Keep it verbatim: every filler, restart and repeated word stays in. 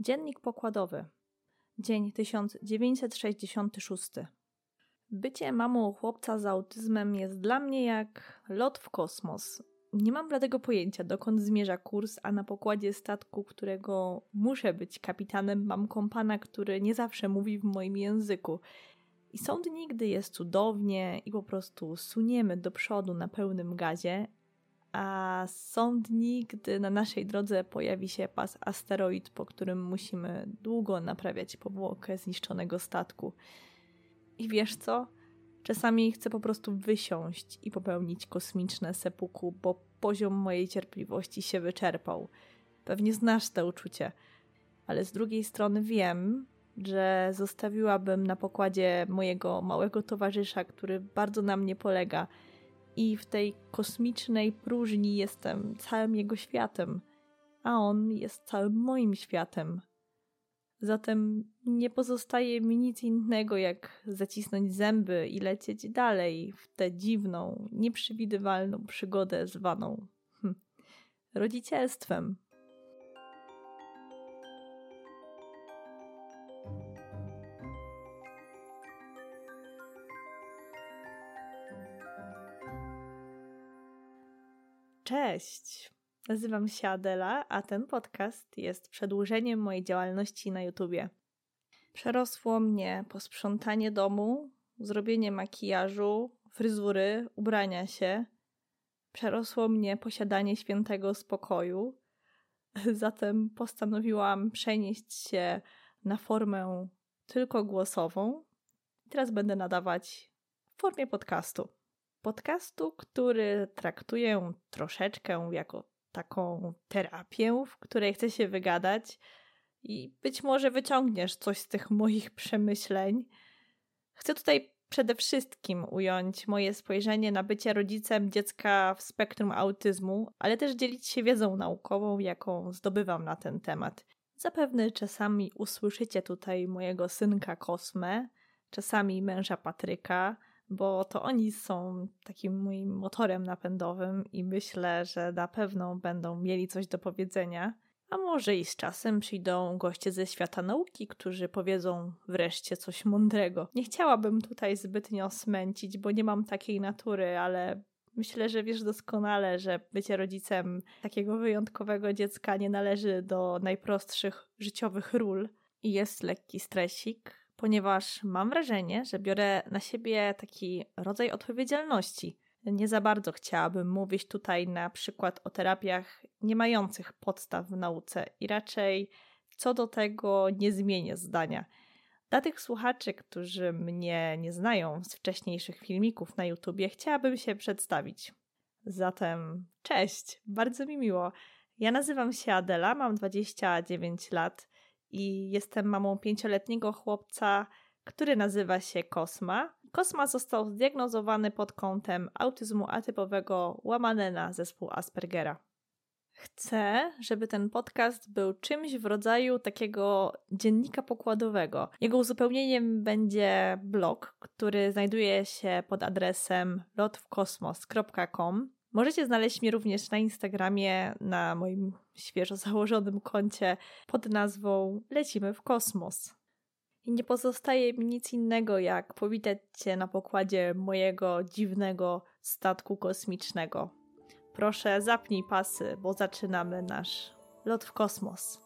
Dziennik pokładowy. Dzień tysiąc dziewięćset sześćdziesiąty szósty. Bycie mamą chłopca z autyzmem jest dla mnie jak lot w kosmos. Nie mam bladego pojęcia, dokąd zmierza kurs, a na pokładzie statku, którego muszę być kapitanem, mam kompana, który nie zawsze mówi w moim języku. I są dni, gdy jest cudownie i po prostu suniemy do przodu na pełnym gazie, a są dni, gdy na naszej drodze pojawi się pas asteroid, po którym musimy długo naprawiać powłokę zniszczonego statku. I wiesz co? Czasami chcę po prostu wysiąść i popełnić kosmiczne seppuku, bo poziom mojej cierpliwości się wyczerpał. Pewnie znasz to uczucie, ale z drugiej strony wiem, że zostawiłabym na pokładzie mojego małego towarzysza, który bardzo na mnie polega i w tej kosmicznej próżni jestem całym jego światem, a on jest całym moim światem. Zatem nie pozostaje mi nic innego, jak zacisnąć zęby i lecieć dalej w tę dziwną, nieprzewidywalną przygodę zwaną hm, rodzicielstwem. Cześć! Nazywam się Adela, a ten podcast jest przedłużeniem mojej działalności na YouTubie. Przerosło mnie posprzątanie domu, zrobienie makijażu, fryzury, ubrania się. Przerosło mnie posiadanie świętego spokoju. Zatem postanowiłam przenieść się na formę tylko głosową. Teraz będę nadawać w formie podcastu. Podcastu, który traktuję troszeczkę jako taką terapię, w której chcę się wygadać i być może wyciągniesz coś z tych moich przemyśleń. Chcę tutaj przede wszystkim ująć moje spojrzenie na bycie rodzicem dziecka w spektrum autyzmu, ale też dzielić się wiedzą naukową, jaką zdobywam na ten temat. Zapewne czasami usłyszycie tutaj mojego synka Kosmę, czasami męża Patryka, bo to oni są takim moim motorem napędowym i myślę, że na pewno będą mieli coś do powiedzenia. A może i z czasem przyjdą goście ze świata nauki, którzy powiedzą wreszcie coś mądrego. Nie chciałabym tutaj zbytnio smęcić, bo nie mam takiej natury, ale myślę, że wiesz doskonale, że bycie rodzicem takiego wyjątkowego dziecka nie należy do najprostszych życiowych ról i jest lekki stresik. Ponieważ mam wrażenie, że biorę na siebie taki rodzaj odpowiedzialności. Nie za bardzo chciałabym mówić tutaj na przykład o terapiach nie mających podstaw w nauce i raczej co do tego nie zmienię zdania. Dla tych słuchaczy, którzy mnie nie znają z wcześniejszych filmików na YouTubie, chciałabym się przedstawić. Zatem cześć, bardzo mi miło. Ja nazywam się Adela, mam dwadzieścia dziewięć lat. I jestem mamą pięcioletniego chłopca, który nazywa się Kosma. Kosma został zdiagnozowany pod kątem autyzmu atypowego łamane na zespół Aspergera. Chcę, żeby ten podcast był czymś w rodzaju takiego dziennika pokładowego. Jego uzupełnieniem będzie blog, który znajduje się pod adresem lot w kosmos kropka com. Możecie znaleźć mnie również na Instagramie, na moim świeżo założonym koncie pod nazwą Lecimy w kosmos. I nie pozostaje mi nic innego, jak powitać Cię na pokładzie mojego dziwnego statku kosmicznego. Proszę, zapnij pasy, bo zaczynamy nasz lot w kosmos.